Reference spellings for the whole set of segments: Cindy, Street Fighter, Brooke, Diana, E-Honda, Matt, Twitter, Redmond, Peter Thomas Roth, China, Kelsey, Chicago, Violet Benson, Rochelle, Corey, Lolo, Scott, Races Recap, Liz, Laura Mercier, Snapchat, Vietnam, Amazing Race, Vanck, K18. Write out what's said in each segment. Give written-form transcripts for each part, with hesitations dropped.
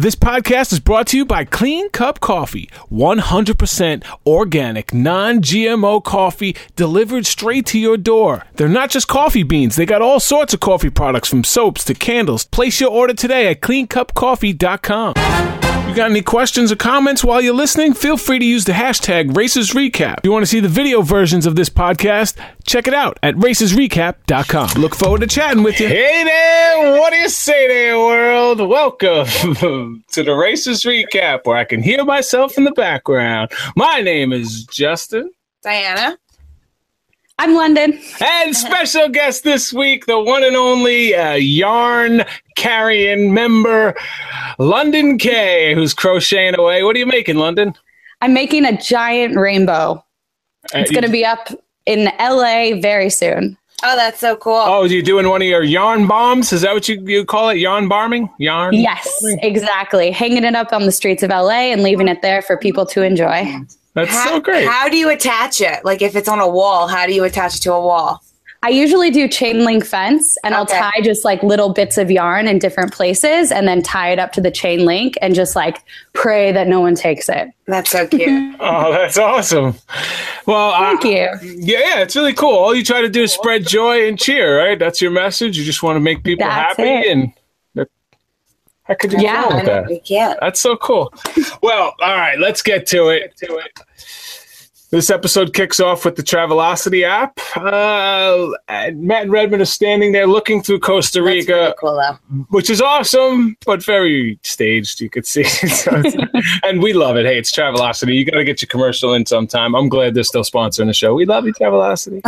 This podcast is brought to you by Clean Cup Coffee, 100% organic, non-GMO coffee delivered straight to your door. They're not just coffee beans. They got all sorts of coffee products, from soaps to candles. Place your order today at cleancupcoffee.com. You got any questions or comments while you're listening? Feel free to use the hashtag Races Recap. If you want to see the video versions of this podcast, check it out at racesrecap.com. Look forward to chatting with you. Hey there, what do you say there, world? Welcome to the Races Recap, where I can hear myself in the background. My name is Justin. Diana. I'm London. And special guest this week, the one and only yarn-carrying member, London K, who's crocheting away. What are you making, London? I'm making a giant rainbow. It's going to be up in LA very soon. Oh, that's so cool. Oh, you're doing one of your yarn bombs? Is that what you call it? Yarn bombing? Yarn? Yes, bombing? Exactly. Hanging it up on the streets of LA and leaving it there for people to enjoy. That's so great. How do you attach it? Like, if it's on a wall, how do you attach it to a wall? I usually do chain link fence, and okay. I'll tie just like little bits of yarn in different places and then tie it up to the chain link and just like pray that no one takes it. That's so cute. Oh, that's awesome. Well, thank you. Yeah, it's really cool. All you try to do is spread joy and cheer, right? That's your message. You just want to make people happy. And how could you deal with that? Yeah. That's so cool. Well, all right, let's get to it. This episode kicks off with the Travelocity app. Matt and Redmond are standing there looking through Costa Rica, really cool, which is awesome, but very staged, you could see. And we love it. Hey, it's Travelocity. You got to get your commercial in sometime. I'm glad they're still sponsoring the show. We love you, Travelocity.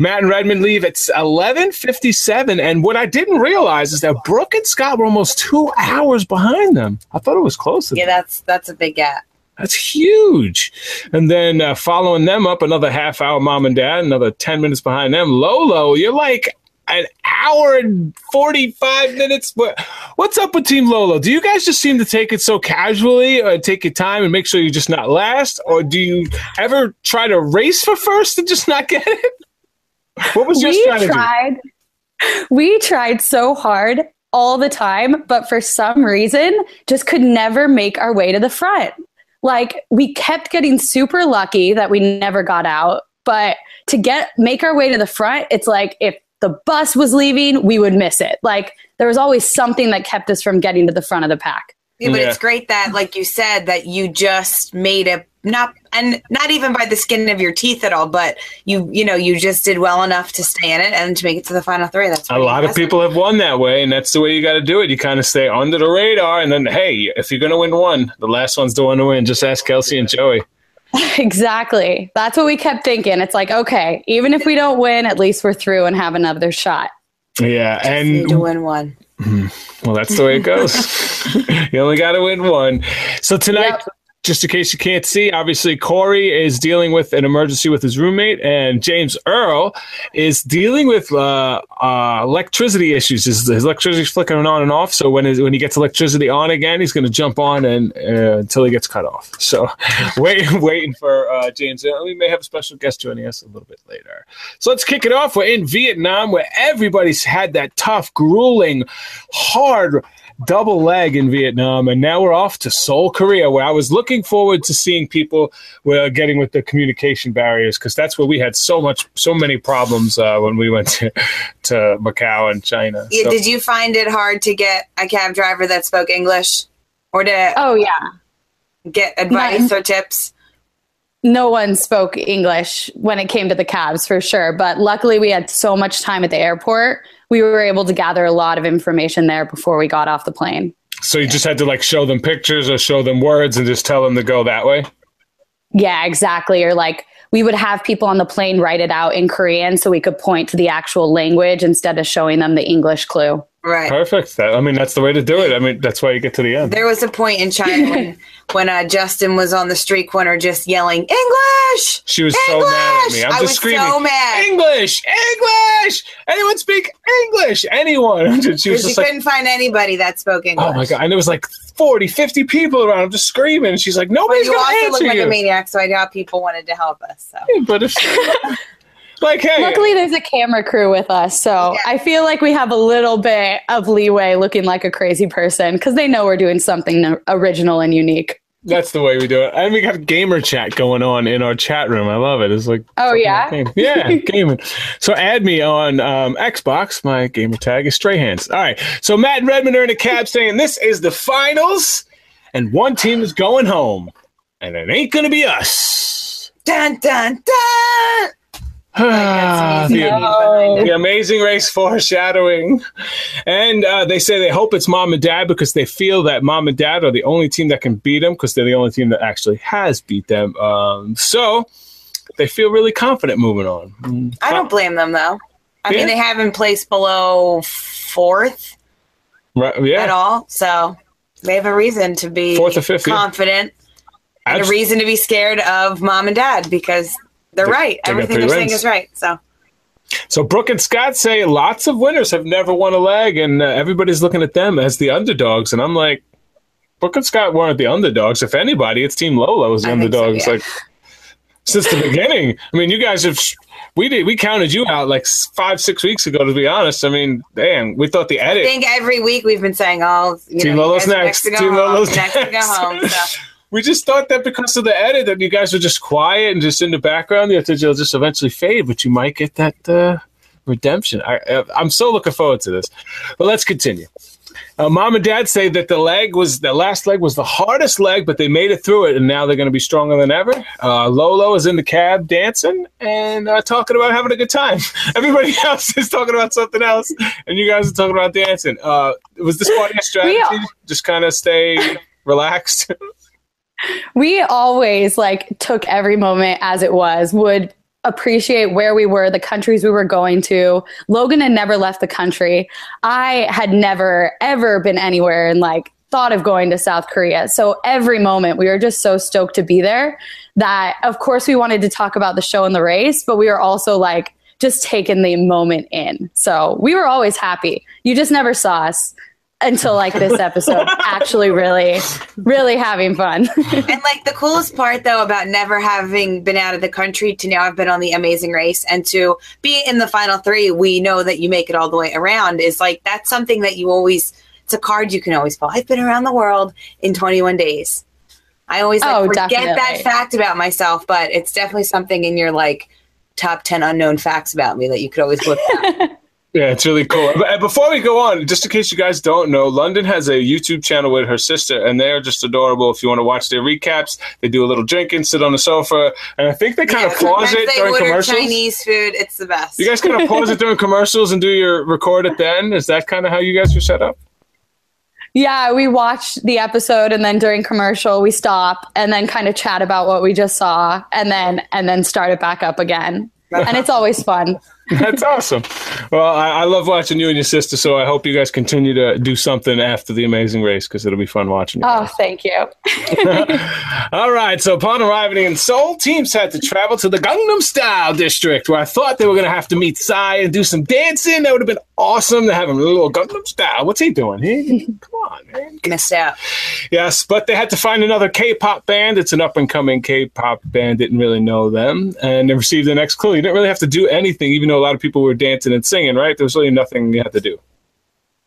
Matt and Redmond leave. It's 11:57, and what I didn't realize is that Brooke and Scott were almost 2 hours behind them. I thought it was closer. Yeah, that's a big gap. That's huge. And then following them up, another half hour, mom and dad, another 10 minutes behind them. Lolo, you're like an hour and 45 minutes. What's up with Team Lolo? Do you guys just seem to take it so casually, or take your time and make sure you're just not last? Or do you ever try to race for first and just not get it? What was your strategy? We tried so hard all the time, but for some reason just could never make our way to the front. Like, we kept getting super lucky that we never got out, but to make our way to the front, it's like if the bus was leaving, we would miss it. Like, there was always something that kept us from getting to the front of the pack. Yeah, but it's great that, like you said, that you just made it, not even by the skin of your teeth at all, but you just did well enough to stay in it and to make it to the final three. That's a lot of people have won that way, and that's the way you got to do it. You kind of stay under the radar, and then hey, if you're going to win one, the last one's the one to win. Just ask Kelsey and Joey. Exactly. That's what we kept thinking. It's like, okay, even if we don't win, at least we're through and have another shot. Yeah, just need to win one. Well, that's the way it goes. You only got to win one. So tonight. Yep. Just in case you can't see, obviously Corey is dealing with an emergency with his roommate, and James Earl is dealing with electricity issues. His electricity's flickering on and off, so when he gets electricity on again, he's going to jump on and until he gets cut off. So waiting for James Earl. We may have a special guest joining us a little bit later. So let's kick it off. We're in Vietnam, where everybody's had that tough, grueling, hard double leg in Vietnam, and now we're off to Seoul, Korea, where I was looking forward to seeing people getting with the communication barriers, because that's where we had so many problems when we went to Macau and China. Yeah, so. Did you find it hard to get a cab driver that spoke English, or to get advice or tips? No one spoke English when it came to the cabs, for sure, but luckily we had so much time at the airport. We were able to gather a lot of information there before we got off the plane. So you just had to like show them pictures or show them words and just tell them to go that way? Yeah, exactly. Or like we would have people on the plane write it out in Korean so we could point to the actual language instead of showing them the English clue. Right. Perfect. That's the way to do it. I mean, that's why you get to the end. There was a point in China when Justin was on the street corner just yelling, English! She was English! So mad at me. I was screaming, so mad. English! English! Anyone speak English? Anyone! She couldn't find anybody that spoke English. Oh, my God. And there was like 40, 50 people around. I'm just screaming. And she's like, nobody's going to answer you. You also look like a maniac, so I doubt people wanted to help us. So. Yeah, but if... Like, hey. Luckily, there's a camera crew with us, so yeah. I feel like we have a little bit of leeway looking like a crazy person because they know we're doing something original and unique. That's the way we do it. And we got gamer chat going on in our chat room. I love it. It's like, oh, yeah? Yeah, gaming. So add me on Xbox. My gamer tag is Stray Hands. All right. So Matt and Redmond are in a cab saying, this is the finals, and one team is going home, and it ain't going to be us. Dun, dun, dun! The Amazing Race foreshadowing. And they say they hope it's mom and dad because they feel that mom and dad are the only team that can beat them because they're the only team that actually has beat them. So they feel really confident moving on. I don't blame them, though. I mean, they haven't placed below fourth at all. So they have a reason to be fourth or fifth, confident and a reason to be scared of mom and dad because... They're right. Everything they're saying is right. So Brooke and Scott say lots of winners have never won a leg, and everybody's looking at them as the underdogs. And I'm like, Brooke and Scott weren't the underdogs. If anybody, it's Team Lolo is the underdogs. So, yeah. Like since the beginning. I mean, you guys have we counted you out like 5-6 weeks ago. To be honest, I mean, damn, we thought the edit. I think every week we've been saying Team Lolo's next. Team Lolo's next to go home. So. We just thought that because of the edit that you guys were just quiet and just in the background, you'll just eventually fade, but you might get that redemption. I'm so looking forward to this. But let's continue. Mom and Dad say that the last leg was the hardest leg, but they made it through it, and now they're going to be stronger than ever. Lolo is in the cab dancing and talking about having a good time. Everybody else is talking about something else, and you guys are talking about dancing. Was this part of your strategy? Just kind of stay relaxed. We always took every moment as it was, would appreciate where we were, the countries we were going to. Logan had never left the country. I had never, ever been anywhere and thought of going to South Korea. So every moment we were just so stoked to be there that of course we wanted to talk about the show and the race, but we were also just taking the moment in. So we were always happy. You just never saw us. Until this episode, actually really, really having fun. And the coolest part though about never having been out of the country to now I've been on the Amazing Race and to be in the final three, we know that you make it all the way around is that's something that you always, it's a card you can always pull. I've been around the world in 21 days. I always forget that fact about myself, but it's definitely something in your top 10 unknown facts about me that you could always look at. Yeah, it's really cool. But before we go on, just in case you guys don't know, London has a YouTube channel with her sister, and they're just adorable. If you want to watch their recaps, they do a little drinking, sit on the sofa, and I think they kind of pause it during commercials. Chinese food, it's the best. You guys kind of pause it during commercials and do your record at the end? Is that kind of how you guys were set up? Yeah, we watch the episode, and then during commercial, we stop, and then kind of chat about what we just saw, and then start it back up again. And it's always fun. That's awesome. Well, I love watching you and your sister, so I hope you guys continue to do something after the Amazing Race because it'll be fun watching you. Oh, thank you. All right, so upon arriving in Seoul, teams had to travel to the Gangnam Style district where I thought they were going to have to meet Psy and do some dancing. That would have been awesome to have him a little Gangnam Style. What's he doing? Come on, man. Missed out. Yes, but they had to find another K-pop band. It's an up-and-coming K-pop band. Didn't really know them. And they received the next clue. You didn't really have to do anything, even though a lot of people were dancing and singing, right? There was really nothing you had to do.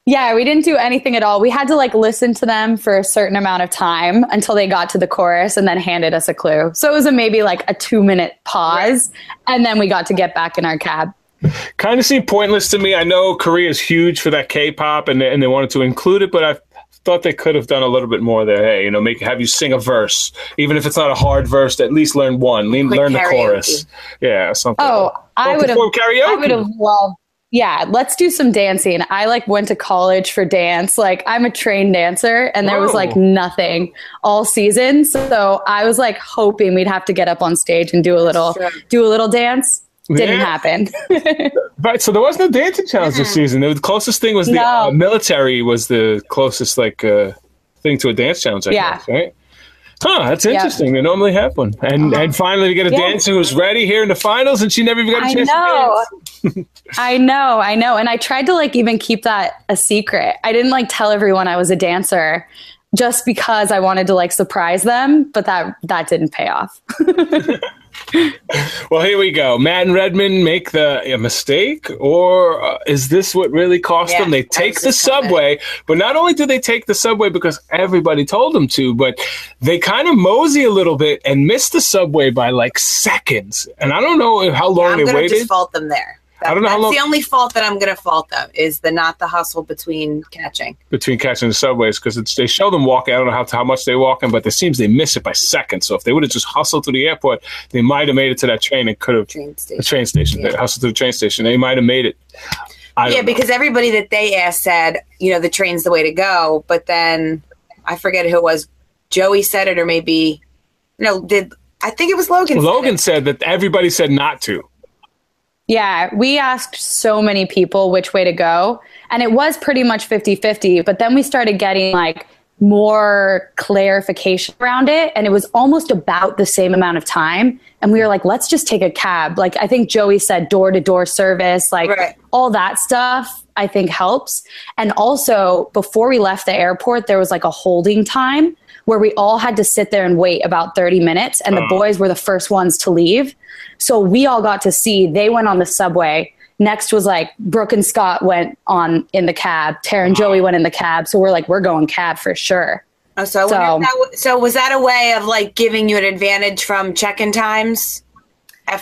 Yeah, we didn't do anything at all. We had to listen to them for a certain amount of time until they got to the chorus and then handed us a clue. So it was maybe a 2-minute pause, and then we got to get back in our cab. Kind of seemed pointless to me. I know Korea is huge for that K-pop, and they wanted to include it, but I thought they could have done a little bit more there. Hey, have you sing a verse, even if it's not a hard verse. At least learn one. Learn the chorus. Yeah, something. Oh. I would have loved, let's do some dancing. I went to college for dance. I'm a trained dancer, and there was nothing all season. So I was hoping we'd have to get up on stage and do a little dance. Didn't happen. Right. So there was no dancing challenge this season. The closest thing was the military was the closest thing to a dance challenge. I guess, right. Huh, that's interesting. Yep. They normally have one. And finally we get a dancer who's ready here in the finals, and she never even got a chance to dance. I know. And I tried to even keep that a secret. I didn't tell everyone I was a dancer just because I wanted to surprise them, but that didn't pay off. Well, here we go. Matt and Redmond make a mistake, or is this what really cost them? They take the subway, but not only do they take the subway because everybody told them to, but they kind of mosey a little bit and miss the subway by like seconds. And I don't know how long they waited. I'm going to just fault them there. That's the only fault that I'm going to fault them is not the hustle between catching the subways, because they show them walking. I don't know how much they walk in, but it seems they miss it by seconds. So if they would have just hustled to the airport, they might have made it to that train and could have the train station. Yeah. They hustled to the train station. They might have made it. I don't know. Because everybody that they asked said, you know, the train's the way to go. But then I forget who it was. Joey said it, or maybe I think it was Logan. Logan said that everybody said not to. Yeah, we asked so many people which way to go, and it was pretty much 50-50, but then we started getting like more clarification around it, and it was almost about the same amount of time, and we were like, let's just take a cab. Like, I think Joey said door-to-door service, like all that stuff I think helps. And also, before we left the airport, there was like a holding time where we all had to sit there and wait about 30 minutes, and the boys were the first ones to leave. So we all got to see. They went on the subway. Next was like Brooke and Scott went on in the cab. Tara and Joey went in the cab. So we're like, we're going cab for sure. Oh, so was that a way of like giving you an advantage from check-in times? I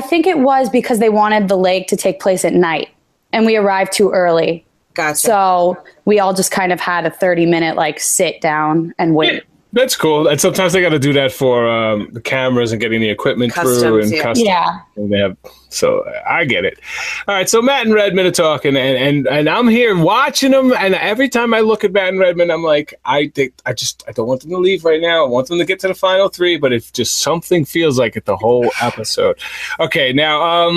think it was because they wanted the leg to take place at night, and we arrived too early. Gotcha. So we all just kind of had a 30-minute like sit down and wait. Yeah, that's cool. And sometimes they got to do that for the cameras and getting the equipment through and customs. Yeah. And so I get it. All right. So Matt and Redmond are talking, and I'm here watching them. And every time I look at Matt and Redmond, I'm like, I don't want them to leave right now. I want them to get to the final three. But it just something feels like it the whole episode. Okay. Now.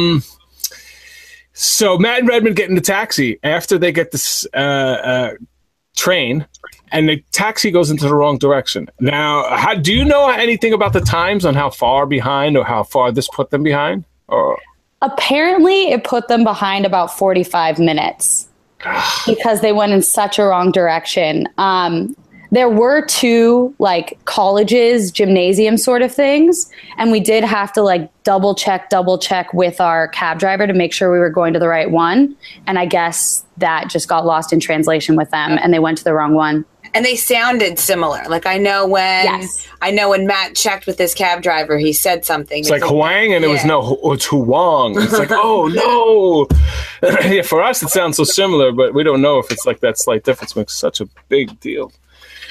So Matt and Redmond get in the taxi after they get this train, and the taxi goes into the wrong direction. Now, do you know anything about the times on how far behind or how far this put them behind? Or apparently it put them behind about 45 minutes because they went in such a wrong direction. There were two like colleges, gymnasium sort of things. And we did have to like double check with our cab driver to make sure we were going to the right one. And I guess that just got lost in translation with them, and they went to the wrong one. And they sounded similar. Like I know when Matt checked with his cab driver, he said something. It's like Hwang, and it was it's Hwang. It's like, oh no. Yeah, for us, it sounds so similar, but we don't know if it's like that slight difference makes such a big deal.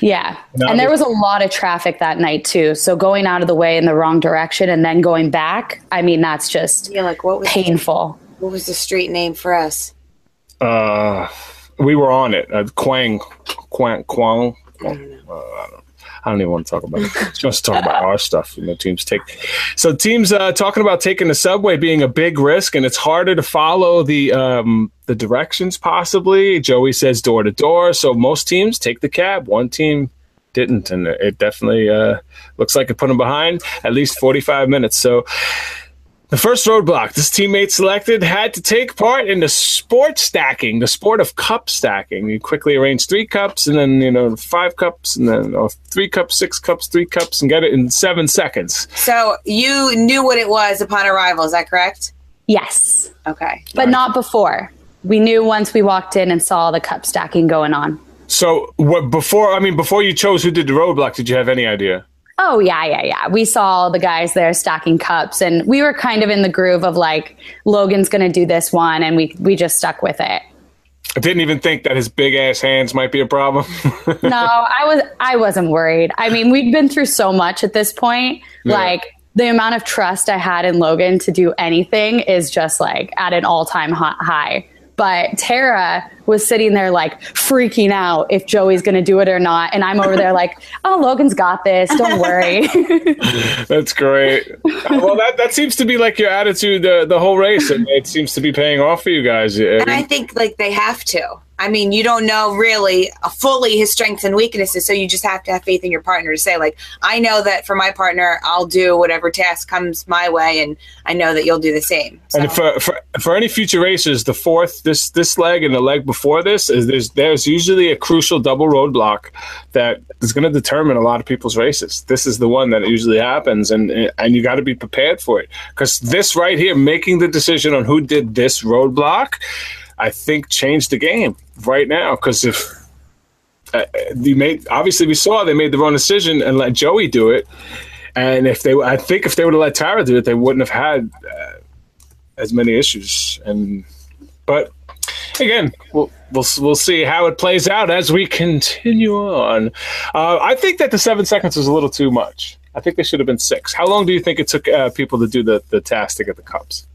Yeah. And there was a lot of traffic that night too. So going out of the way in the wrong direction and then going back, I mean, that's just painful. What was the street name for us? We were on it. Quang. I don't even want to talk about it. Just talk about our stuff. Teams talking about taking the subway being a big risk, and it's harder to follow the directions possibly. Joey says door to door, so most teams take the cab. One team didn't, and it definitely looks like it put them behind at least 45 minutes. So the first roadblock this teammate selected had to take part in the sport of cup stacking. You quickly arrange three cups and then, 5 cups and then three cups, 6 cups, 3 cups, and get it in 7 seconds. So you knew what it was upon arrival. Is that correct? Yes. Okay. But not before. We knew once we walked in and saw the cup stacking going on. So before you chose who did the roadblock, did you have any idea? Oh, yeah. We saw the guys there stacking cups, and we were kind of in the groove of like, Logan's going to do this one, and we just stuck with it. I didn't even think that his big ass hands might be a problem. No, I wasn't worried. I mean, we'd been through so much at this point. Yeah. Like, the amount of trust I had in Logan to do anything is just like at an all-time high. But Tara was sitting there like freaking out if Joey's going to do it or not. And I'm over there like, oh, Logan's got this. Don't worry. That's great. Well, that seems to be like your attitude the whole race. And it seems to be paying off for you guys. And I think like they have to. I mean, you don't know really fully his strengths and weaknesses, so you just have to have faith in your partner to say, like, I know that for my partner, I'll do whatever task comes my way, and I know that you'll do the same. So. And for any future races, the fourth, this leg and the leg before this, is there's usually a crucial double roadblock that is going to determine a lot of people's races. This is the one that usually happens, and you got to be prepared for it. Because this right here, making the decision on who did this roadblock, I think changed the game right now, because if you made, obviously we saw they made the wrong decision and let Joey do it, and I think if they would have let Tara do it, they wouldn't have had as many issues. And but again, we'll see how it plays out as we continue on. I think that the 7 seconds was a little too much. I think they should have been 6. How long do you think it took people to do the task to get the cups?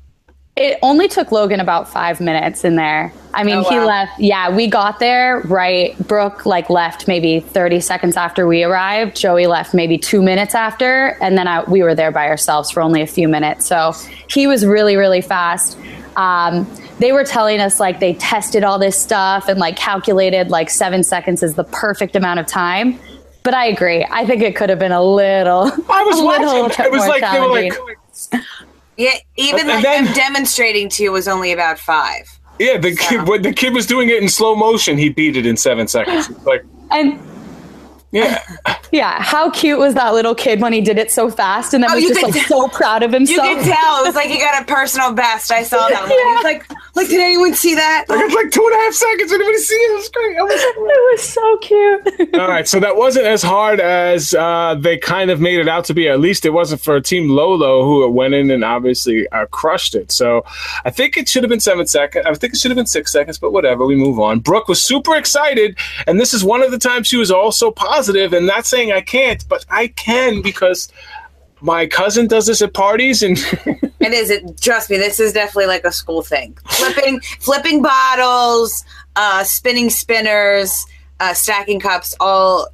It only took Logan about 5 minutes in there. I mean, he left. Yeah, we got there, right? Brooke, left maybe 30 seconds after we arrived. Joey left maybe 2 minutes after. And then we were there by ourselves for only a few minutes. So he was really, really fast. They were telling us, they tested all this stuff and, calculated, 7 seconds is the perfect amount of time. But I agree. I think it could have been a little watching. It was they were Yeah, even them demonstrating to you was only about 5. Yeah, the kid was doing it in slow motion. He beat it in 7 seconds. Yeah, how cute was that little kid when he did it so fast and then was just so proud of himself? You could tell. It was he got a personal best. I saw that. Yeah. He was did anyone see that? It's 2.5 seconds. Anybody see it? It was great. It was so cute. All right, so that wasn't as hard as they kind of made it out to be. At least it wasn't for Team Lolo, who went in and obviously crushed it. So I think it should have been 7 seconds. I think it should have been 6 seconds, but whatever. We move on. Brooke was super excited, and this is one of the times she was also positive, and not saying I can't, but I can, because my cousin does this at parties, and trust me, this is definitely a school thing. Flipping bottles, spinning spinners, stacking cups, all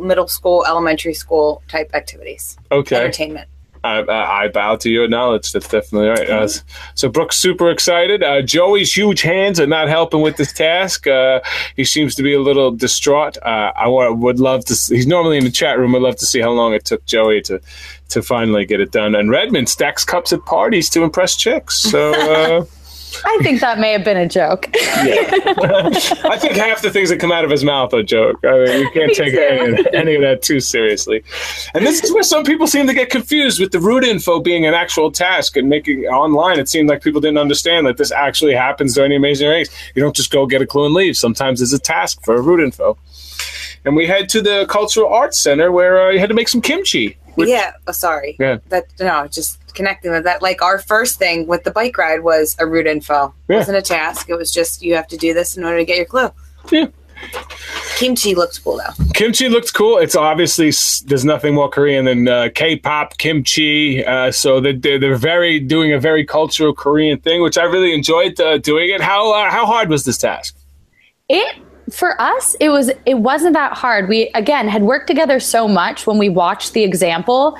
middle school, elementary school type activities. Okay, entertainment. I bow to your knowledge. That's definitely right. So Brooke's super excited. Joey's huge hands are not helping with this task. He seems to be a little distraught. I would love to see, he's normally in the chat room. I'd love to see how long it took Joey to finally get it done. And Redmond stacks cups at parties to impress chicks. So I think that may have been a joke. Yeah. I think half the things that come out of his mouth are a joke. I mean, you can't take any of that too seriously. And this is where some people seem to get confused with the route info being an actual task and making online. It seemed like people didn't understand that this actually happens during the Amazing Race. You don't just go get a clue and leave. Sometimes it's a task for a route info. And we head to the Cultural Arts Center where you had to make some kimchi. Yeah. Just connecting with that. Our first thing with the bike ride was a route info. Yeah. It wasn't a task. It was just you have to do this in order to get your clue. Yeah. Kimchi looks cool, though. Kimchi looks cool. It's obviously, there's nothing more Korean than K-pop, kimchi. So they're doing a very cultural Korean thing, which I really enjoyed doing it. How hard was this task? For us, it wasn't that hard. We, again, had worked together so much. When we watched the example,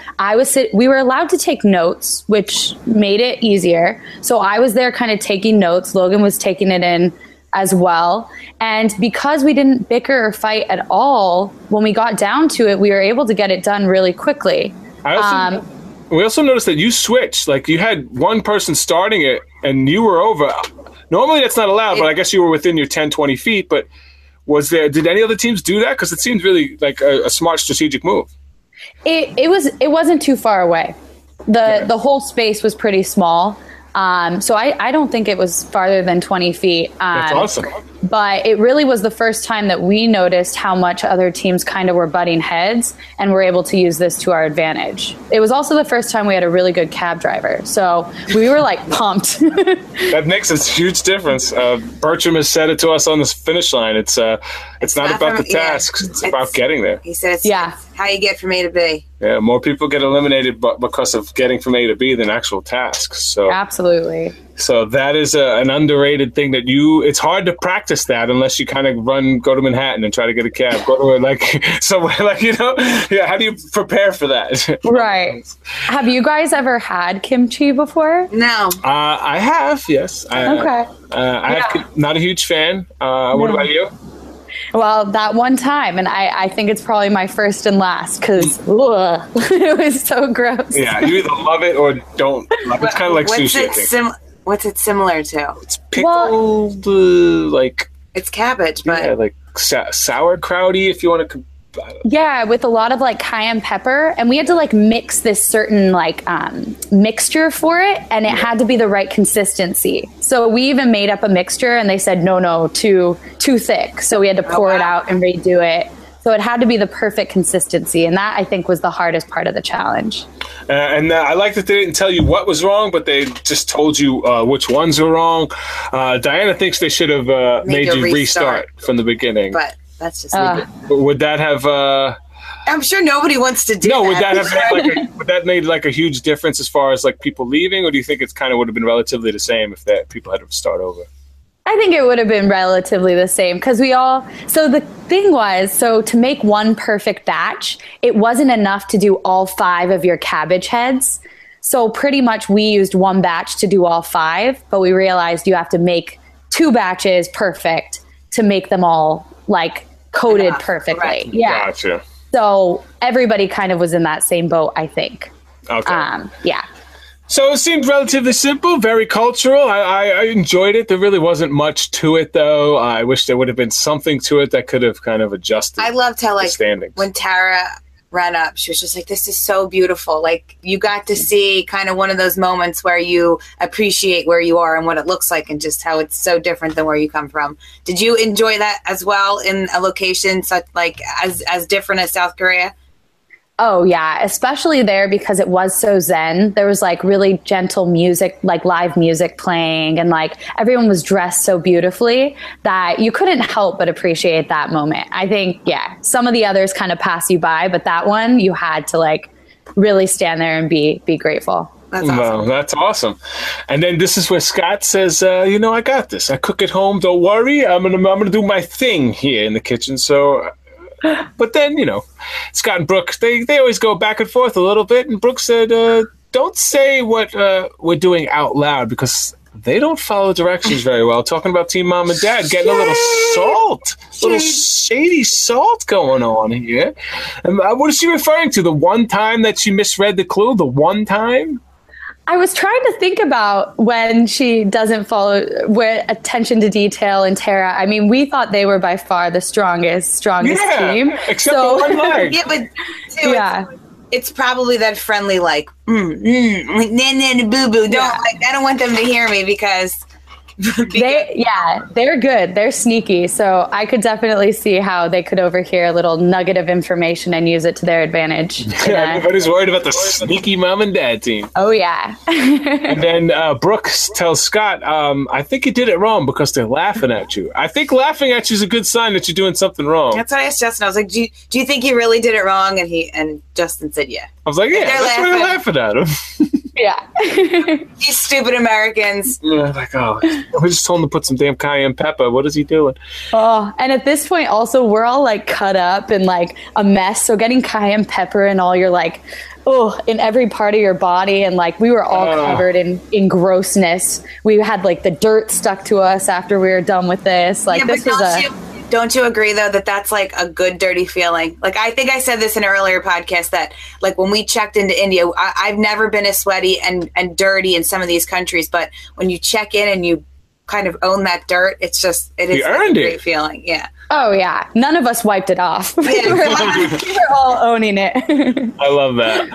we were allowed to take notes, which made it easier. So I was there kind of taking notes. Logan was taking it in as well. And because we didn't bicker or fight at all, when we got down to it, we were able to get it done really quickly. We also noticed that you switched. You had one person starting it, and you were over. Normally, that's not allowed, but I guess you were within your 10, 20 feet, but... Did any other teams do that? Because it seems really like a smart strategic move. It wasn't too far away. The whole space was pretty small. So I don't think it was farther than 20 feet. That's awesome. But it really was the first time that we noticed how much other teams kind of were butting heads and were able to use this to our advantage. It was also the first time we had a really good cab driver. So we were pumped. That makes a huge difference. Bertram has said it to us on this finish line. It's not about the tasks. It's about getting there. He said it's how you get from A to B. Yeah, more people get eliminated because of getting from A to B than actual tasks. So absolutely. So that is an underrated thing that it's hard to practice that unless you kind of go to Manhattan and try to get a cab, go to somewhere yeah, how do you prepare for that? Right. Have you guys ever had kimchi before? No. I have, yes. I have, not a huge fan. What about you? Well, that one time, and I think it's probably my first and last because it was so gross. Yeah, you either love it or don't love it. It's kind of like sushi. What's it similar to? It's pickled, it's cabbage, but sauerkrauty, if you want to. Yeah, with a lot of cayenne pepper, and we had to mix this certain mixture for it, and it had to be the right consistency. So we even made up a mixture, and they said no, too thick. So we had to pour it out and redo it. So it had to be the perfect consistency, and that I think was the hardest part of the challenge. And I like that they didn't tell you what was wrong, but they just told you which ones were wrong. Diana thinks they should have made you restart from the beginning, but. That's just would that have I'm sure nobody wants to do that. No, would that made a huge difference as far as people leaving, or do you think it's kind of would have been relatively the same if that people had to start over? I think it would have been relatively the same because the thing was, so to make one perfect batch, it wasn't enough to do all 5 of your cabbage heads. So pretty much we used one batch to do all 5, but we realized you have to make 2 batches perfect to make them all coated perfectly. Right. Yeah. Gotcha. So everybody kind of was in that same boat, I think. Okay. Yeah. So it seemed relatively simple, very cultural. I enjoyed it. There really wasn't much to it, though. I wish there would have been something to it that could have kind of adjusted. I loved how standings. When Tara ran up, she was just like, this is so beautiful. You got to see kind of one of those moments where you appreciate where you are and what it looks like and just how it's so different than where you come from. Did you enjoy that as well in a location such as different as South Korea? Oh yeah, especially there because it was so zen. There was really gentle music, live music playing, and everyone was dressed so beautifully that you couldn't help but appreciate that moment. I think, yeah, some of the others kind of pass you by, but that one you had to really stand there and be grateful. That's awesome. Well, that's awesome. And then this is where Scott says, I got this. I cook at home. Don't worry. I'm gonna do my thing here in the kitchen. So. But then, Scott and Brooke, they always go back and forth a little bit. And Brooke said, don't say what we're doing out loud because they don't follow directions very well. Talking about Team Mom and Dad, getting a little salt, a little shady salt going on here. And what is she referring to? The one time that she misread the clue? The one time? I was trying to think about when she doesn't follow with attention to detail and Tara. I mean, we thought they were by far the strongest team. Except for one leg. Yeah, but it's probably that friendly, boo boo. Don't I don't want them to hear me because they're good. They're sneaky. So I could definitely see how they could overhear a little nugget of information and use it to their advantage. Yeah, everybody's worried about the sneaky Mom and Dad team. Oh, yeah. And then Brooks tells Scott, I think you did it wrong because they're laughing at you. I think laughing at you is a good sign that you're doing something wrong. That's what I asked Justin. I was like, do you think you really did it wrong? And Justin said, yeah. I was like, yeah, that's why they're laughing at him. Yeah. These stupid Americans. Yeah, we just told him to put some damn cayenne pepper. What is he doing? Oh, and at this point also, we're all cut up and a mess. So getting cayenne pepper and all your in every part of your body. And we were all covered in grossness. We had the dirt stuck to us after we were done with this. Don't you agree, though, that that's a good dirty feeling? I think I said this in an earlier podcast that when we checked into India, I've never been as sweaty and dirty in some of these countries. But when you check in and you kind of own that dirt, it is a great feeling. Yeah. Oh, yeah. None of us wiped it off. We were all owning it. I love that.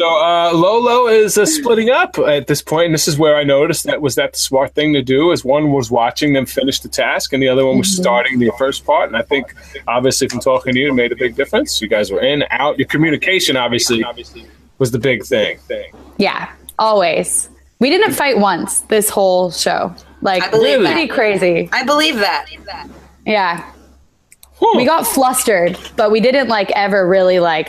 So Lolo is splitting up at this point. And this is where I noticed that was that the smart thing to do is one was watching them finish the task and the other one was starting the first part. And I think, obviously, from talking to you, it made a big difference. You guys were in, out. Your communication, obviously, was the big thing. Yeah, always. We didn't fight once this whole show. Pretty crazy. I believe that. Yeah. We got flustered, but we didn't like ever really like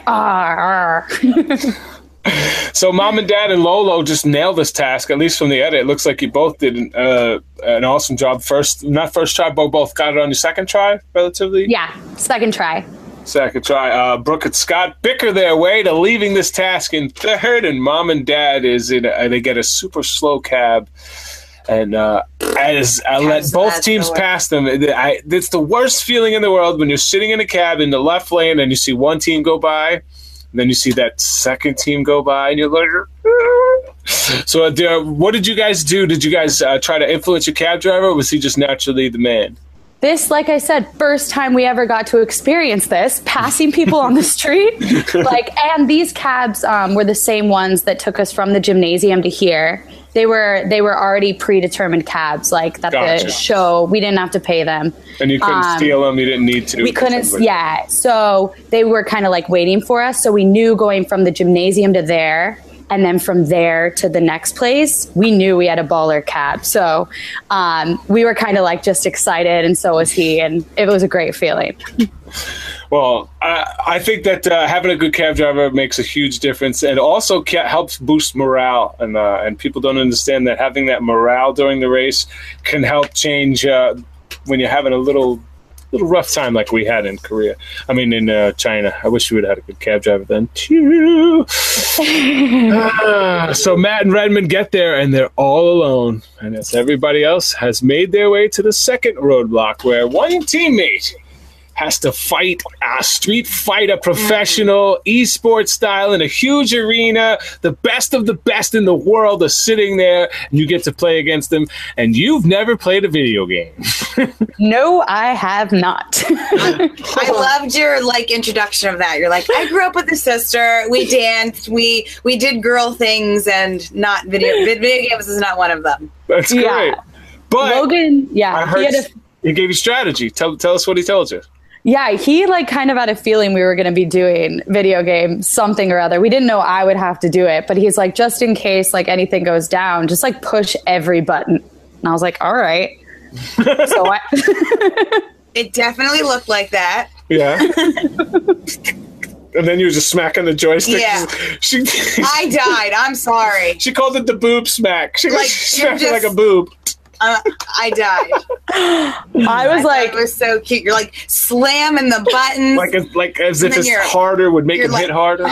So Mom and Dad and Lolo just nailed this task, at least from the edit. It looks like you both did an awesome job. Not first try, but both got it on your second try, relatively? Yeah, second try. Brooke and Scott bicker their way to leaving this task in third, and Mom and Dad is in. They get a super slow cab, and as I let both teams pass them, it's the worst feeling in the world when you're sitting in a cab in the left lane and you see one team go by. And then you see that second team go by, and you're like, ah. So what did you guys do? Did you guys try to influence your cab driver, or was he just naturally the man? This, like I said, first time we ever got to experience this, passing people on the street. And these cabs were the same ones that took us from the gymnasium to here. They were already predetermined cabs, like that. Gotcha. The show, we didn't have to pay them. And you couldn't steal them. You didn't need to. We couldn't. Yeah. So they were kind of like waiting for us. So we knew going from the gymnasium to there, and then from there to the next place, we knew we had a baller cab. So we were kind of like just excited, and so was he. And it was a great feeling. Well, I think that having a good cab driver makes a huge difference, and also helps boost morale. And people don't understand that having that morale during the race can help change when you're having a little rough time like we had in Korea. I mean, in China. I wish we would have had a good cab driver then. So Matt and Redmond get there, and they're all alone. And as everybody else has made their way to the second roadblock, where one teammate has to fight a Street Fighter professional, esports style, in a huge arena. The best of the best in the world are sitting there, and you get to play against them. And you've never played a video game. No, I have not. I loved your introduction of that. You're like, I grew up with a sister. We danced. We did girl things, and not video. Video games is not one of them. That's great. Yeah. But Logan, I heard he gave you strategy. Tell us what he told you. Yeah, he kind of had a feeling we were going to be doing video game something or other. We didn't know I would have to do it, but he's like, just in case anything goes down, just push every button. And I was like, all right. So what? It definitely looked like that. Yeah. And then you were just smacking the joystick. Yeah. I died. I'm sorry. She called it the boob smack. She smacked it like a boob. I died. I was like, it was so cute. You're slamming the buttons, as if it's harder would make it hit harder.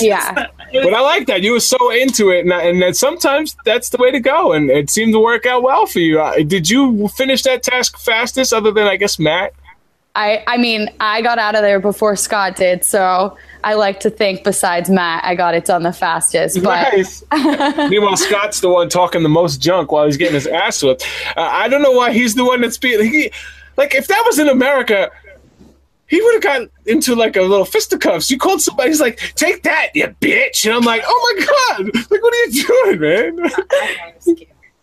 Yeah, but I like that you were so into it, and sometimes that's the way to go. And it seemed to work out well for you. Did you finish that task fastest, other than I guess Matt? I mean, I got out of there before Scott did, so I like to think, besides Matt, I got it done the fastest. But nice. Meanwhile, Scott's the one talking the most junk while he's getting his ass whipped. I don't know why he's the one that's being... if that was in America, he would have gotten into a little fisticuffs. You called somebody, he's like, take that, you bitch. And I'm like, oh my God. What are you doing,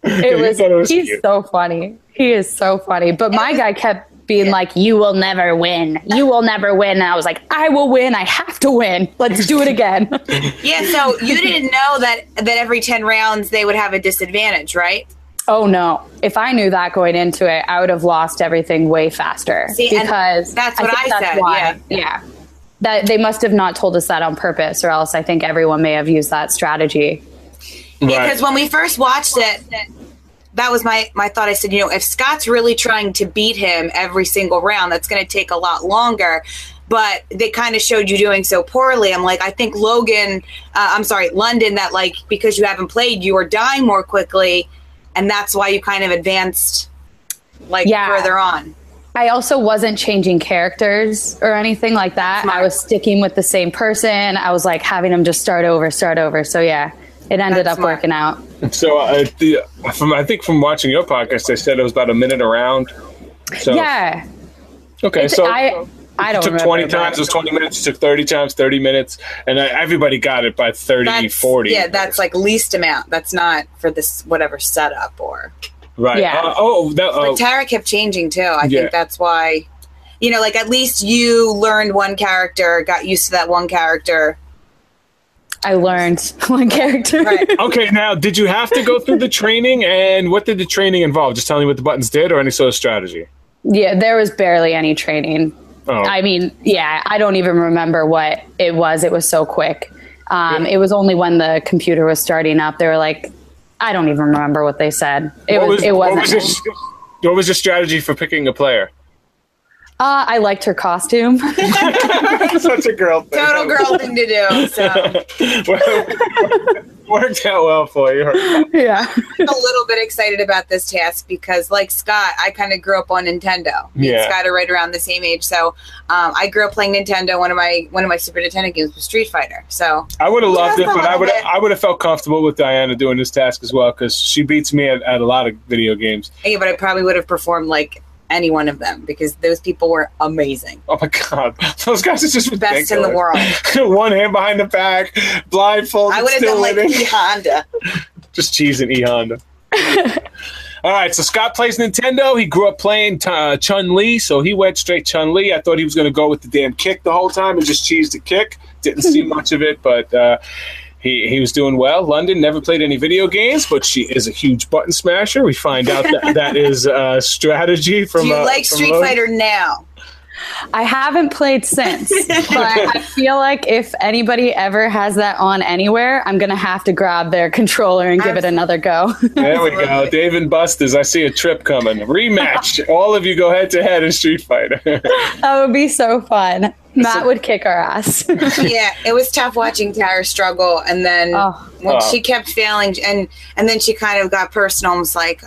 man? He's so funny. He is so funny. But my guy kept being like, you will never win. You will never win. And I was like, I will win. I have to win. Let's do it again. Yeah, so you didn't know that every 10 rounds they would have a disadvantage, right? Oh, no. If I knew that going into it, I would have lost everything way faster. See, because that's what I said. Why, yeah. That they must have not told us that on purpose, or else I think everyone may have used that strategy. Right. Because when we first watched it, that was my thought. I said, if Scott's really trying to beat him every single round, that's going to take a lot longer. But they kind of showed you doing so poorly. I'm like, I think London, that because you haven't played, you are dying more quickly. And that's why you kind of advanced further on. I also wasn't changing characters or anything like that. Smart. I was sticking with the same person. I was having them just start over. So yeah. It ended up working out. So I think from watching your podcast, they said it was about a minute around. So. Yeah. Okay, I don't remember. It took 20 times, it was 20 minutes. It took 30 times, 30 minutes. And everybody got it by 30, 40. Yeah, that's least amount. That's not for this whatever setup or. Right. Yeah. But Tara kept changing, too. I think that's why, at least you learned one character, got used to that one character. I learned one character. Right. Okay, now, did you have to go through the training, and what did the training involve? Just tell me what the buttons did or any sort of strategy. Yeah, there was barely any training. Oh. I mean, yeah, I don't even remember what it was. It was so quick. It was only when the computer was starting up. They were like, I don't even remember what they said. What was your strategy for picking a player? I liked her costume. Such a girl thing. Total girl thing to do. So. Well, worked out well for you. Yeah. I'm a little bit excited about this task because, like Scott, I kind of grew up on Nintendo. Me and Scott are right around the same age, so I grew up playing Nintendo. One of my Super Nintendo games was Street Fighter. So I would have loved it, but I would have felt comfortable with Diana doing this task as well because she beats me at a lot of video games. Yeah, but I probably would have performed like any one of them because those people were amazing. Oh my god, those guys are just ridiculous. Best in the world. One hand behind the back, blindfolded. I would have done like E-Honda. Just cheesing E-Honda. All right, so Scott plays Nintendo. He grew up playing Chun-Li, so he went straight Chun-Li. I thought he was going to go with the damn kick the whole time and just cheese the kick. Didn't see much of it, but he was doing well. London never played any video games, but she is a huge button smasher. We find out that is strategy from. Do you like from Street Logan? Fighter now? I haven't played since, but I feel like if anybody ever has that on anywhere, I'm going to have to grab their controller and give it another go. There we go. Dave and Buster's, I see a trip coming. Rematch. All of you go head-to-head in Street Fighter. That would be so fun. Matt would kick our ass. Yeah, it was tough watching Tara struggle, and then she kept failing, and then she kind of got personal and was like,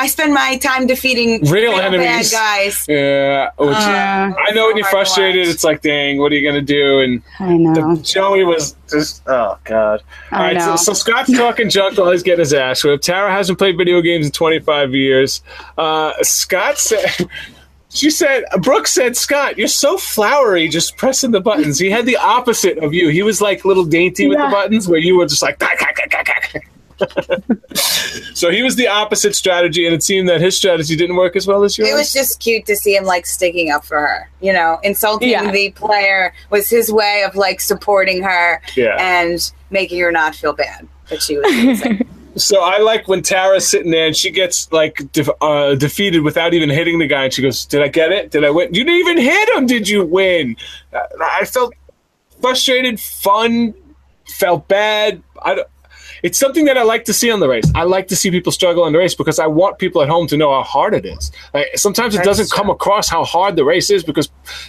I spend my time defeating real enemies, bad guys. Yeah, which I know when you're frustrated, it's like, dang, what are you gonna do? And I know Joey was just, oh god. All right, so Scott's talking junk while he's getting his ass whipped. Tara hasn't played video games in 25 years. Scott said. She said, Brooke said, Scott, you're so flowery just pressing the buttons. He had the opposite of you. He was like little dainty with the buttons where you were just like, dah, dah, dah, dah, dah. So he was the opposite strategy, and it seemed that his strategy didn't work as well as yours. It was just cute to see him like sticking up for her. You know, insulting the player was his way of like supporting her and making her not feel bad that she was losing. So I like when Tara's sitting there and she gets like defeated without even hitting the guy, and she goes, "Did I get it? Did I win? You didn't even hit him. Did you win?" I felt frustrated, fun, felt bad. It's something that I like to see on the race. I like to see people struggle on the race because I want people at home to know how hard it is. Like, sometimes it doesn't come across how hard the race is because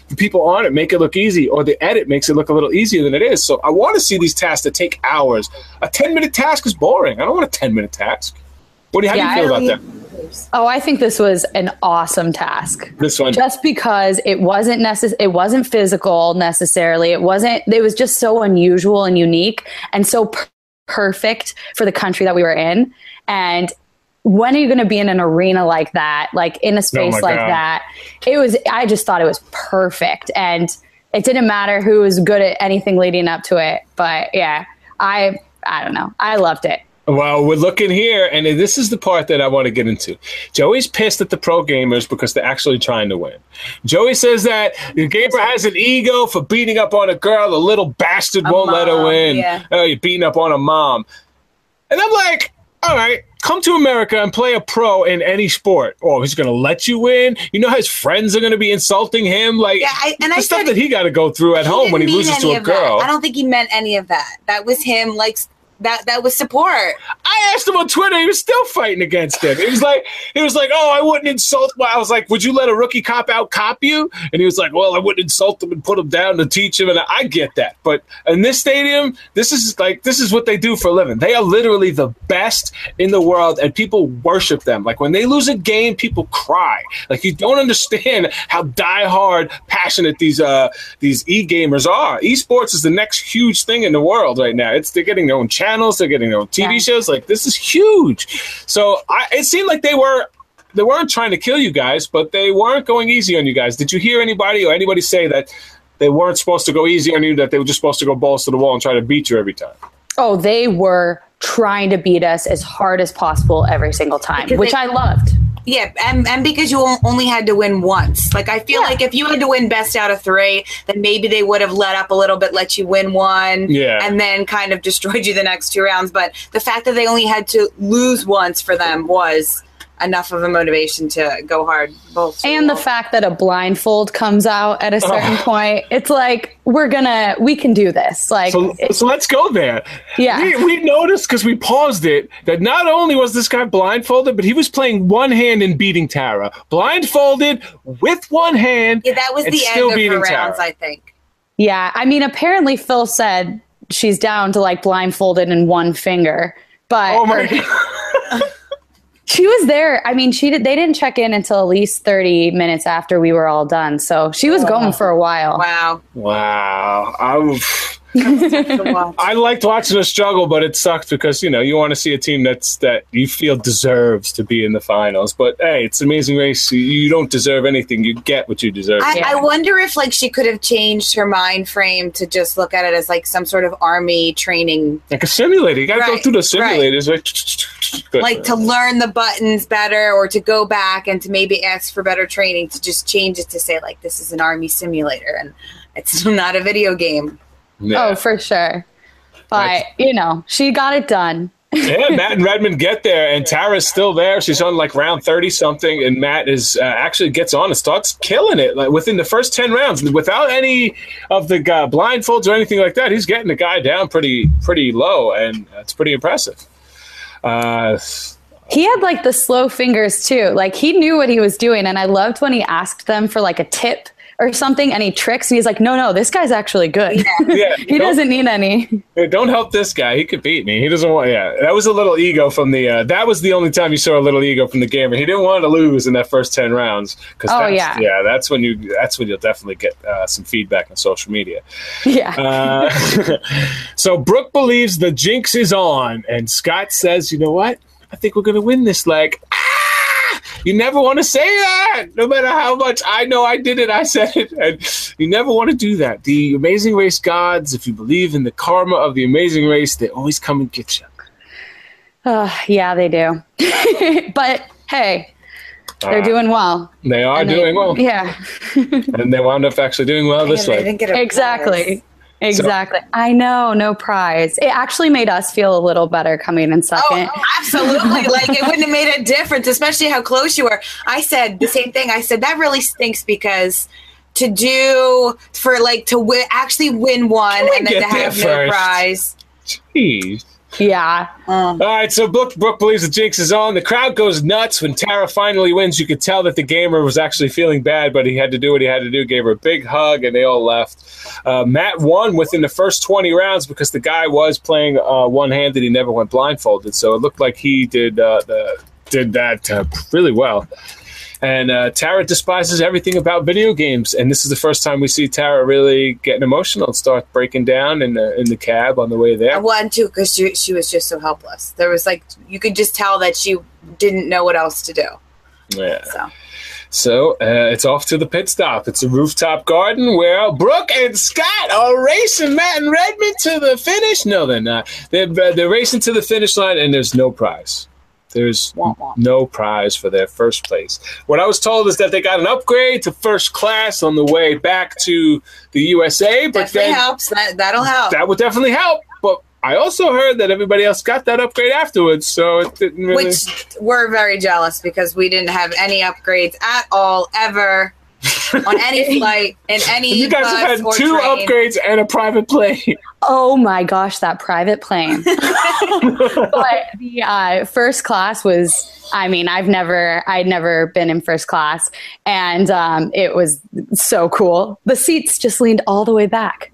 the people on it make it look easy, or the edit makes it look a little easier than it is. So I want to see these tasks that take hours. A 10-minute task is boring. I don't want a 10-minute task. How do you feel about that? Oh, I think this was an awesome task. This one, just because it wasn't physical necessarily. It wasn't. It was just so unusual and unique, and so perfect for the country that we were in. And when are you going to be in an arena like that, like in a space that? I just thought it was perfect, and it didn't matter who was good at anything leading up to it. But yeah, I don't know. I loved it. Well, we're looking here, and this is the part that I want to get into. Joey's pissed at the pro gamers because they're actually trying to win. Joey says that the gamer has an ego for beating up on a girl. The little bastard won't let her win. Yeah. Oh, you're beating up on a mom. And I'm like, all right, come to America and play a pro in any sport. Oh, he's going to let you win? You know how his friends are going to be insulting him? Like, stuff that he got to go through at home when he loses to a girl. That. I don't think he meant any of that. That was him, like... That was support. I asked him on Twitter. He was still fighting against him. He was like, oh, I wouldn't insult. I was like, would you let a rookie cop out cop you? And he was like, well, I wouldn't insult him and put him down to teach him. And I get that. But in this stadium, this is what they do for a living. They are literally the best in the world, and people worship them. Like, when they lose a game, people cry. Like, you don't understand how diehard, passionate these e-gamers are. Esports is the next huge thing in the world right now. They're getting their own channels, they're getting their own TV shows. Like, this is huge. So it seemed like they weren't trying to kill you guys, but they weren't going easy on you guys. Did you hear anybody say that they weren't supposed to go easy on you, that they were just supposed to go balls to the wall and try to beat you every time? Oh, they were trying to beat us as hard as possible every single time, which I loved. Yeah, and because you only had to win once. Like, I feel like if you had to win best out of three, then maybe they would have let up a little bit, let you win one, and then kind of destroyed you the next two rounds. But the fact that they only had to lose once for them was enough of a motivation to go hard. Both and the fact that a blindfold comes out at a certain point, it's like, we can do this. Like, so let's go there. Yeah. We noticed, because we paused it, that not only was this guy blindfolded, but he was playing one hand and beating Tara. Blindfolded with one hand. Yeah, that was the end of her rounds, I think. Yeah. I mean, apparently Phil said she's down to like blindfolded in one finger, but oh my God. She was there. I mean, they didn't check in until at least 30 minutes after we were all done. So she was going for a while. Wow. I liked watching a struggle, but it sucked because, you know, you want to see a team that you feel deserves to be in the finals. But, hey, it's an amazing race. You don't deserve anything. You get what you deserve. I wonder if, like, she could have changed her mind frame to just look at it as, like, some sort of army training. Like a simulator. You got to go through the simulators. Right. Like, to learn the buttons better or to go back and to maybe ask for better training, to just change it to say, like, this is an army simulator and it's not a video game. Yeah. Oh, for sure. But, you know, she got it done. Yeah, Matt and Redmond get there, and Tara's still there. She's on, like, round 30-something, and Matt is actually gets on and starts killing it. Like, within the first 10 rounds, without any of the blindfolds or anything like that, he's getting the guy down pretty low, and it's pretty impressive. He had, like, the slow fingers, too. Like, he knew what he was doing, and I loved when he asked them for, like, a tip or something, and he tricks, and he's like, no, this guy's actually good. Yeah, he doesn't need any. Don't help this guy. He could beat me. He doesn't want, That was a little ego from the, that was the only time you saw a little ego from the gamer. He didn't want to lose in that first 10 rounds. Yeah, that's when you'll definitely get some feedback on social media. Yeah. So Brooke believes the jinx is on, and Scott says, you know what? I think we're going to win this leg. You never want to say that, no matter how much I know I did it, I said it, and you never want to do that. The Amazing Race gods, if you believe in the karma of the Amazing Race, they always come and get you. Yeah, they do. But, hey, they're doing well. They are doing well. Yeah. And they wound up actually doing well this way. Exactly. Exactly. So, I know, no prize. It actually made us feel a little better coming in second. Oh, absolutely. Like, it wouldn't have made a difference, especially how close you were. I said the same thing. I said, that really stinks because to actually win one and then to have no prize. Jeez. Yeah. All right, so Brooke believes the jinx is on. The crowd goes nuts when Tara finally wins. You could tell that the gamer was actually feeling bad, but he had to do what he had to do, gave her a big hug, and they all left. Matt won within the first 20 rounds because the guy was playing one-handed. He never went blindfolded, so it looked like he did that really well. And Tara despises everything about video games, and this is the first time we see Tara really getting emotional and start breaking down in the cab on the way there. I won too, because she was just so helpless. There was like, you could just tell that she didn't know what else to do. Yeah. So it's off to the pit stop. It's a rooftop garden where Brooke and Scott are racing Matt and Redmond to the finish. No, they're not. They're racing to the finish line, and there's no prize. There's no prize for their first place. What I was told is that they got an upgrade to first class on the way back to the USA. But definitely helps. That'll help. That would definitely help. But I also heard that everybody else got that upgrade afterwards, so it didn't really... Which we're very jealous because we didn't have any upgrades at all, ever, on any flight, in any bus. You guys have had two upgrades and a private plane. Oh my gosh, that private plane. But the first class was, I mean, I'd never been in first class, and it was so cool. The seats just leaned all the way back.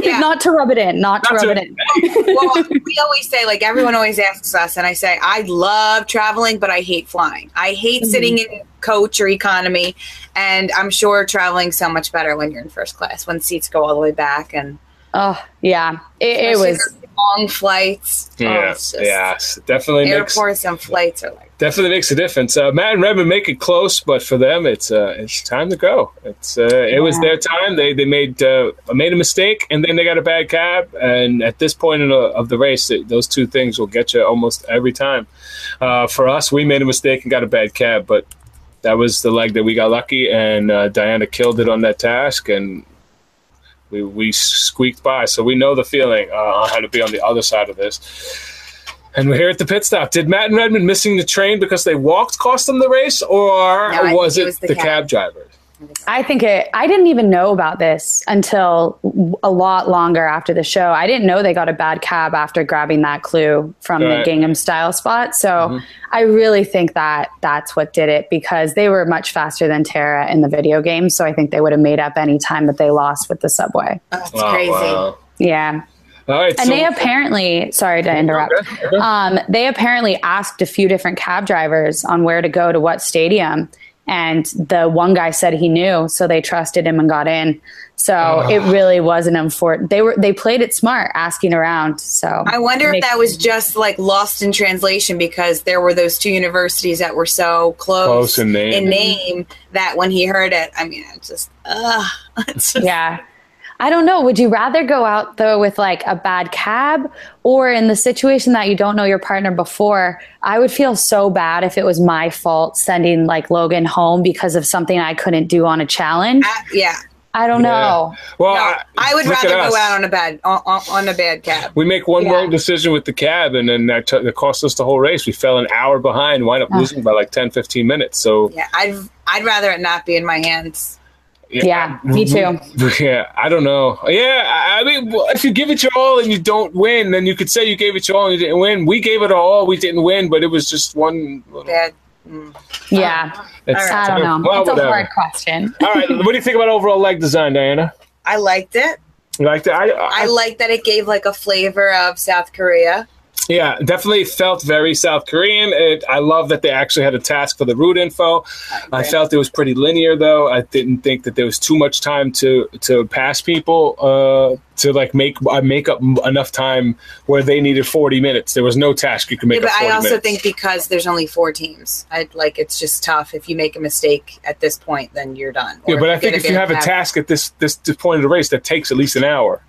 Yeah. Not to rub it in. Well, we always say, like, everyone always asks us, and I say, I love traveling, but I hate flying. I hate sitting in coach or economy, and I'm sure traveling's so much better when you're in first class, when seats go all the way back. And oh yeah, it was long flights. Yeah, definitely. Airports and flights are like definitely makes a difference. Matt and Redmond make it close, but for them, it's time to go. It was their time. They made a mistake, and then they got a bad cab. And at this point of the race, those two things will get you almost every time. For us, we made a mistake and got a bad cab, but that was the leg that we got lucky, and Diana killed it on that task, and we squeaked by. So we know the feeling on how to be on the other side of this. And we're here at the pit stop. Did Matt and Redmond missing the train because they walked cost them the race, or no, was it the cab drivers? I think it. I didn't even know about this until a lot longer after the show. I didn't know they got a bad cab after grabbing that clue from the Gangnam Style spot. So I really think that that's what did it, because they were much faster than Tara in the video game. So I think they would have made up any time that they lost with the subway. Oh, that's crazy. Wow. Yeah. All right, and so they apparently, sorry to interrupt, okay. They apparently asked a few different cab drivers on where to go to what stadium. And the one guy said he knew, so they trusted him and got in. So it really wasn't important. They played it smart, asking around. So I wonder if that was just like lost in translation, because there were those two universities that were so close in name that when he heard it, I mean, yeah. I don't know. Would you rather go out, though, with like a bad cab, or in the situation that you don't know your partner before? I would feel so bad if it was my fault sending like Logan home because of something I couldn't do on a challenge. I don't know. Well, no, I would rather go out on a bad cab. We make one wrong decision with the cab, and then that cost us the whole race. We fell an hour behind, wind up losing by like 10, 15 minutes. So yeah, I'd rather it not be in my hands. Yeah, me too. Yeah, I don't know. Yeah, I mean, if you give it your all and you don't win, then you could say you gave it your all and you didn't win. We gave it all, we didn't win, but it was just one little... I don't know. Well, it's a hard question. All right, what do you think about overall leg design, Diana? I liked it. You liked it? I liked that it gave like a flavor of South Korea. Yeah, definitely felt very South Korean. I love that they actually had a task for the route info. I felt it was pretty linear, though. I didn't think that there was too much time to pass people to like make up enough time where they needed 40 minutes. There was no task you could make up 40 minutes. But I also think because there's only four teams, it's just tough. If you make a mistake at this point, then you're done. Yeah, but I think if you have a task at this point of the race, that takes at least an hour.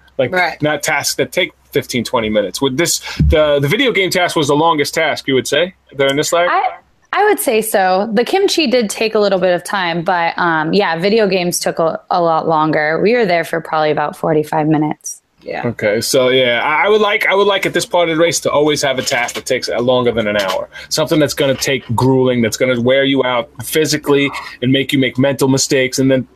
Not tasks that take 15, 20 minutes. Would this the video game task was the longest task, you would say, during this live? I would say so. The kimchi did take a little bit of time, but video games took a lot longer. We were there for probably about 45 minutes. Yeah. Okay. So yeah, I would like at this part of the race to always have a task that takes longer than an hour. Something that's going to take grueling, that's going to wear you out physically and make you make mental mistakes. And then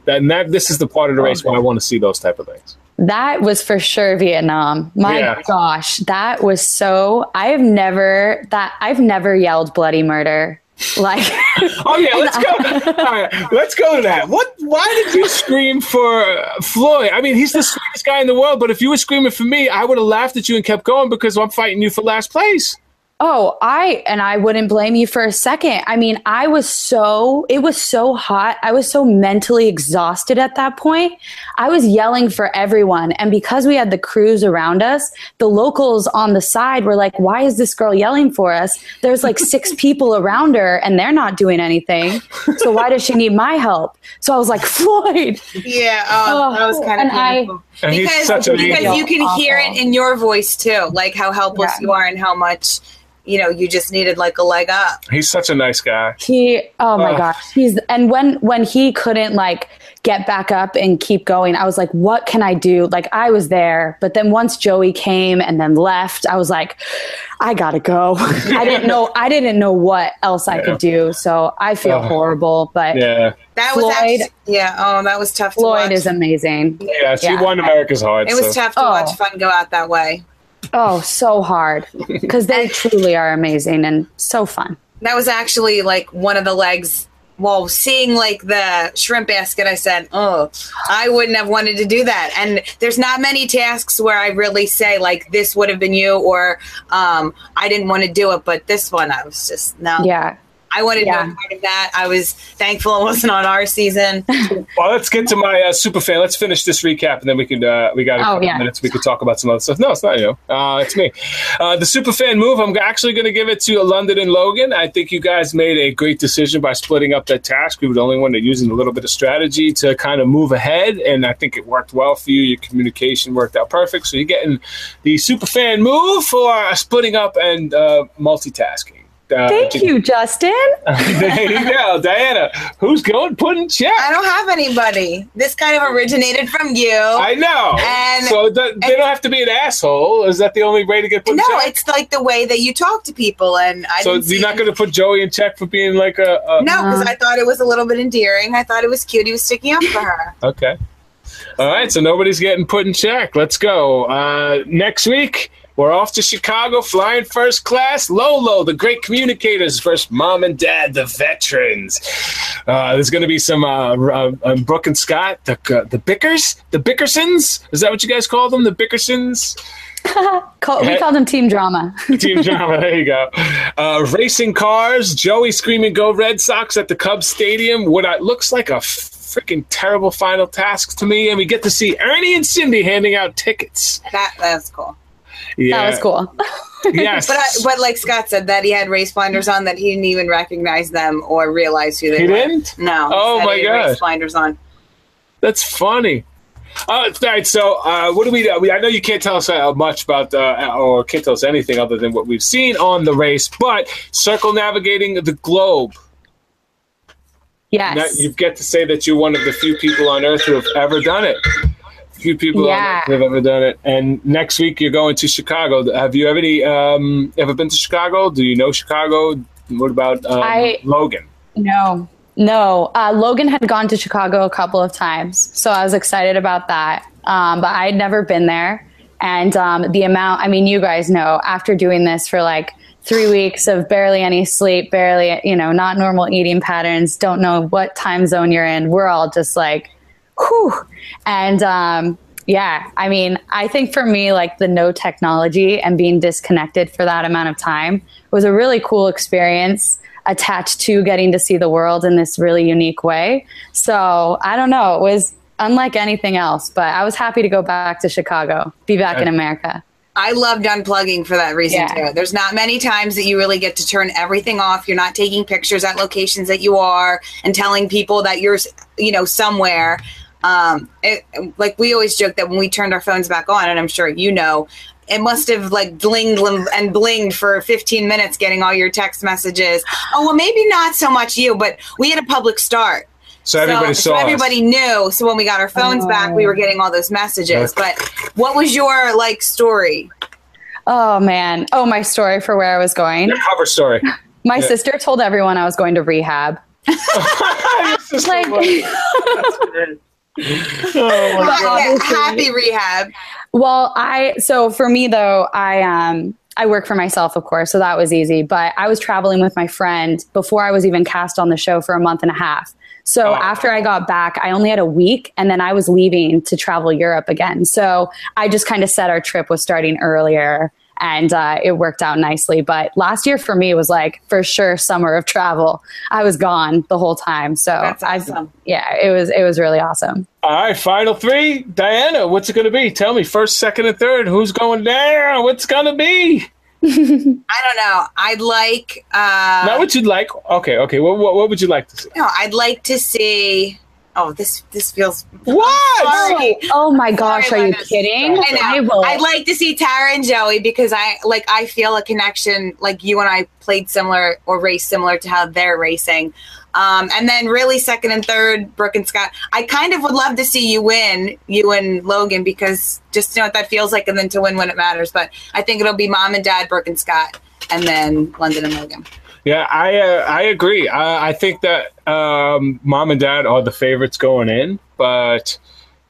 this is the part of the race where I want to see those type of things. That was for sure Vietnam. My gosh, that was so. I've never yelled bloody murder. Like, oh yeah, let's go. All right, let's go to that. What? Why did you scream for Floyd? I mean, he's the sweetest guy in the world. But if you were screaming for me, I would have laughed at you and kept going because I'm fighting you for last place. Oh, I wouldn't blame you for a second. I mean, it was so hot. I was so mentally exhausted at that point. I was yelling for everyone. And because we had the crews around us, the locals on the side were like, why is this girl yelling for us? There's like 6 people around her and they're not doing anything. So why does she need my help? So I was like, Floyd. Yeah. That was kind of painful. Because you can hear it in your voice too, like how helpless you are and how much... you know, you just needed like a leg up. He's such a nice guy. Oh my gosh. When he couldn't like get back up and keep going, I was like, what can I do? Like I was there, but then once Joey came and then left, I was like, I gotta go. I didn't know what else I could do. So I feel horrible, but that was that was tough to watch. Floyd is amazing. Yeah, she won America's heart. It was tough to watch Fun go out that way. Oh, so hard, because they truly are amazing and so fun. That was actually like one of the legs. Well, seeing like the shrimp basket, I said, oh, I wouldn't have wanted to do that. And there's not many tasks where I really say like this would have been you, or I didn't want to do it. But this one, I was just no. Yeah. I wanted to be a part of that. I was thankful it wasn't on our season. Well, let's get to my super fan. Let's finish this recap, and then we can we got a couple minutes. We could talk about some other stuff. No, it's not you. It's me. The super fan move. I'm actually going to give it to London and Logan. I think you guys made a great decision by splitting up that task. We were the only one that using a little bit of strategy to kind of move ahead, and I think it worked well for you. Your communication worked out perfect. So you're getting the super fan move for splitting up and multitasking. Thank you, Justin. There you go, Diana. Who's going put in check? I don't have anybody. This kind of originated from you. I know. And so they don't have to be an asshole. Is that the only way to get put in check? No, it's like the way that you talk to people. And you're not going to put Joey in check for being like a no, because I thought it was a little bit endearing. I thought it was cute. He was sticking up for her. Okay. All right, so nobody's getting put in check. Let's go. Next week, we're off to Chicago, flying first class. Lolo, the great communicators, versus Mom and Dad, the veterans. There's going to be some Brooke and Scott, the Bickers, the Bickersons. Is that what you guys call them, the Bickersons? We called them Team Drama. Team Drama, there you go. Racing cars, Joey screaming, "Go Red Sox" at the Cubs Stadium. Looks like a freaking terrible final task to me, and we get to see Ernie and Cindy handing out tickets. That was cool. Yeah. That was cool. Yes. But like Scott said, that he had race blinders on, that he didn't even recognize them or realize who they were. He didn't? No. Oh, my God. Race blinders on. That's funny. All right, so what do we do? I know you can't tell us much about or can't tell us anything other than what we've seen on the race, but circle navigating the globe. Yes. Now, you get to say that you're one of the few people on Earth who have ever done it. Few people have ever done it. And next week you're going to Chicago. Have you ever been to Chicago? Do you know Chicago? What about Logan? No. Logan had gone to Chicago a couple of times, so I was excited about that. But I'd never been there. And the amount, I mean, you guys know, after doing this for like 3 weeks of barely any sleep, not normal eating patterns, don't know what time zone you're in. We're all just like, whew. And I mean, I think for me, like the no technology and being disconnected for that amount of time was a really cool experience attached to getting to see the world in this really unique way. So I don't know. It was unlike anything else, but I was happy to go back to Chicago, be back in America. I loved unplugging for that reason, too. There's not many times that you really get to turn everything off. You're not taking pictures at locations that you are and telling people that you're, somewhere. Like we always joke that when we turned our phones back on, and I'm sure it must have like blinged and blinged for 15 minutes getting all your text messages. Oh, well, maybe not so much you, but we had a public start. So everybody saw us. Everybody knew. So when we got our phones back, we were getting all those messages. But what was your story? Oh, man. Oh, my story for where I was going. Your cover story. My sister told everyone I was going to rehab. That's great. Happy rehab. Well, for me though, I work for myself, of course, so that was easy. But I was traveling with my friend before I was even cast on the show for a month and a half. So after I got back, I only had a week, and then I was leaving to travel Europe again. So I just kind of said our trip was starting earlier, and it worked out nicely. But last year for me was for sure summer of travel. I was gone the whole time. So that's awesome. It was really awesome. All right, final three. Diana, what's it going to be? Tell me first, second, and third. Who's going there? What's going to be? I don't know. I'd like... not what you'd like. Okay. What would you like to see? No, I'd like to see... Oh, this feels... What? Oh, my gosh. Sorry, are you kidding? I know. I'd like to see Tara and Joey because I feel a connection. Like you and I played similar or raced similar to how they're racing. And then really second and third, Brooke and Scott. I kind of would love to see you win, you and Logan, because just know what that feels like and then to win when it matters. But I think it'll be Mom and Dad, Brooke and Scott, and then London and Logan. Yeah, I agree. I think that Mom and Dad are the favorites going in, but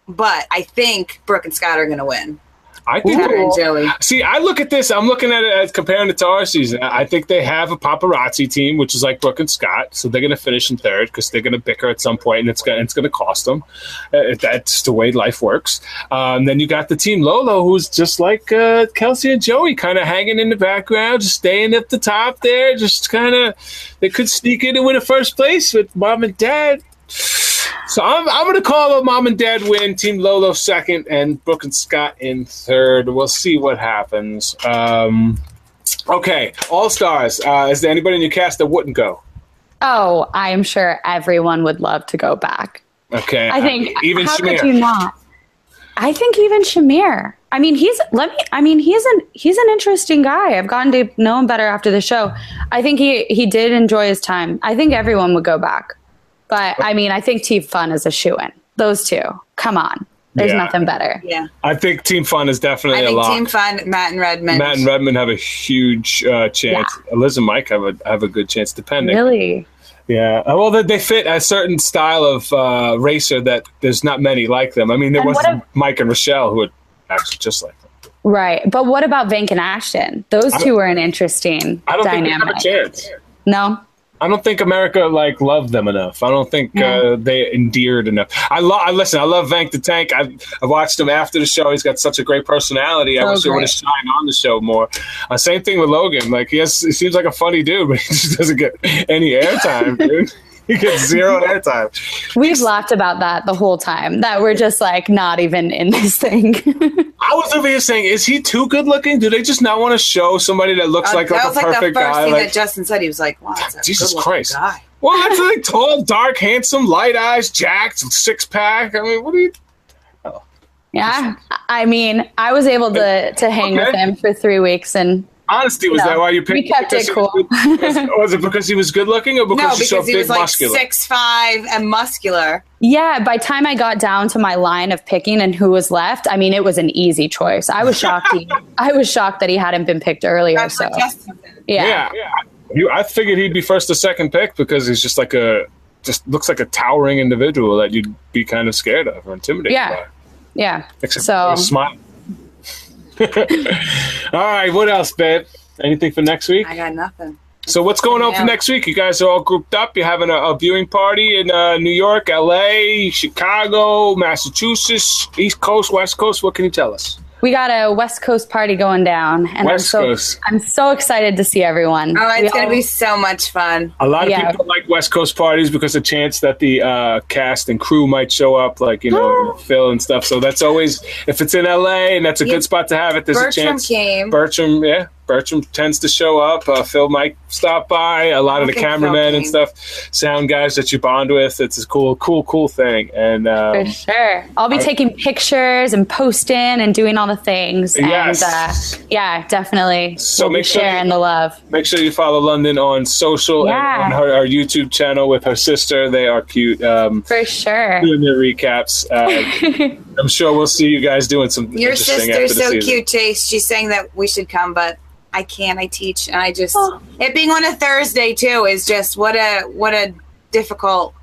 I think Brooke and Scott are going to win. I think Joey. See, I look at this. I'm looking at it as comparing it to our season. I think they have a paparazzi team, which is like Brooke and Scott. So they're going to finish in third because they're going to bicker at some point, and it's going to cost them. That's the way life works. Then you got the team Lolo, who's just like Kelsey and Joey, kind of hanging in the background, just staying at the top there. Just kind of, they could sneak in and win a first place with Mom and Dad. So I'm going to call a Mom and Dad win, Team Lolo second, and Brooke and Scott in third. We'll see what happens. Okay, All-Stars. Is there anybody in your cast that wouldn't go? Oh, I am sure everyone would love to go back. Okay. I think, even Shamir. How could you not? I think even Shamir. I mean, he's an interesting guy. I've gotten to know him better after the show. I think he did enjoy his time. I think everyone would go back. But I mean, I think Team Fun is a shoo-in. Those two. Come on. There's nothing better. Yeah. I think Team Fun is definitely a lot. I think Team Fun, Matt and Redmond. Matt and Redmond have a huge chance. Yeah. Liz and Mike have a good chance, depending. Really? Yeah. Well, they fit a certain style of racer that there's not many like them. I mean, there was Mike and Rochelle who are actually just like them. Right. But what about Vanck and Ashton? Those two were an interesting dynamic. I don't think they have a chance. No? I don't think America loved them enough. I don't think they endeared enough. I love Vanck the Tank. I watched him after the show. He's got such a great personality. I wish he would have shined on the show more. Same thing with Logan. He seems like a funny dude, but he just doesn't get any airtime, dude. He gets zero airtime. We've laughed about that the whole time. That we're just not even in this thing. I was over here saying, is he too good looking? Do they just not want to show somebody that looks perfect guy? That was the first thing that Justin said. He was like, wow, that's Jesus Christ. Guy. Well, that's tall, dark, handsome, light eyes, jacked, six-pack. I mean, what do you... Oh. Yeah, I mean, I was able to hang with him for 3 weeks and... Honesty, was that why you picked him? We kept it cool. Was it because he was good looking or because he was big, muscular? 6'5" and muscular. Yeah, by the time I got down to my line of picking and who was left, I mean, it was an easy choice. I was shocked. I was shocked that he hadn't been picked earlier. That's so. Yeah. I figured he'd be first or second pick because he's just looks like a towering individual that you'd be kind of scared of or intimidated by. Yeah. Except for a smile. All right, what else, babe? Anything for next week? I got nothing. So what's going on for next week? You guys are all grouped up. You're having a viewing party in New York, LA, Chicago, Massachusetts, East Coast, West Coast. What can you tell us? We got a West Coast party going down. And I'm so excited to see everyone. Oh, it's going to be so much fun. A lot of people like West Coast parties because the chance that the cast and crew might show up, Phil and stuff. So that's always, if it's in LA and that's a good spot to have it, there's a chance. Bertram tends to show up. Phil might stop by. A lot of the cameramen and stuff, sound guys that you bond with. It's a cool thing. And for sure, I'll be taking pictures and posting and doing all the things. Yes. And, definitely. So we'll sharing the love. Make sure you follow London on social and on our YouTube channel with her sister. They are cute. For sure. Doing their recaps. I'm sure we'll see you guys doing some. Your sister's so cute, Chase. She's saying that we should come, but. I can't. I teach, and I just it being on a Thursday too is just what a difficult.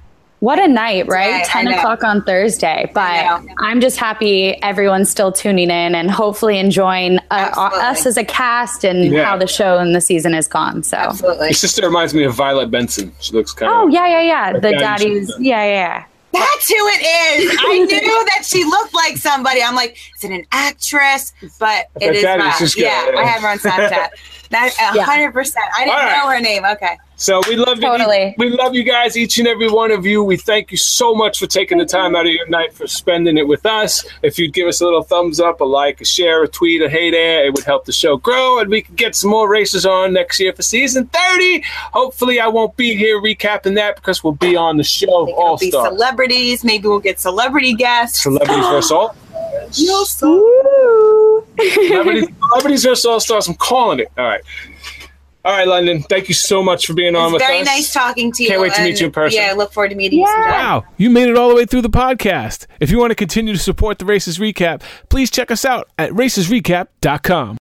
What a night, right? 10 o'clock on Thursday. But I'm just happy everyone's still tuning in and hopefully enjoying us as a cast and how the show and the season has gone. So absolutely. Your sister reminds me of Violet Benson. She looks kind of. Oh yeah. Like the daddy's. Yeah. That's who it is. I knew that she looked like somebody. I'm like, is it an actress? But it is not. I have her on Snapchat. That 100%. I didn't know her name. Okay. So we love we love you guys, each and every one of you. We thank you so much for taking the time out of your night for spending it with us. If you'd give us a little thumbs up, a like, a share, a tweet, a hey there, it would help the show grow and we can get some more races on next year for season 30. Hopefully I won't be here recapping that because we'll be on the show All-Star. It'll be celebrities. Maybe we'll get celebrity guests. Celebrities versus all. Celebrities versus all-stars. I'm calling it. All right, London. Thank you so much for being on with us. Very nice talking to you. Can't wait to meet you in person. Yeah, I look forward to meeting you sometime. Wow, you made it all the way through the podcast. If you want to continue to support the Races Recap, please check us out at racesrecap.com.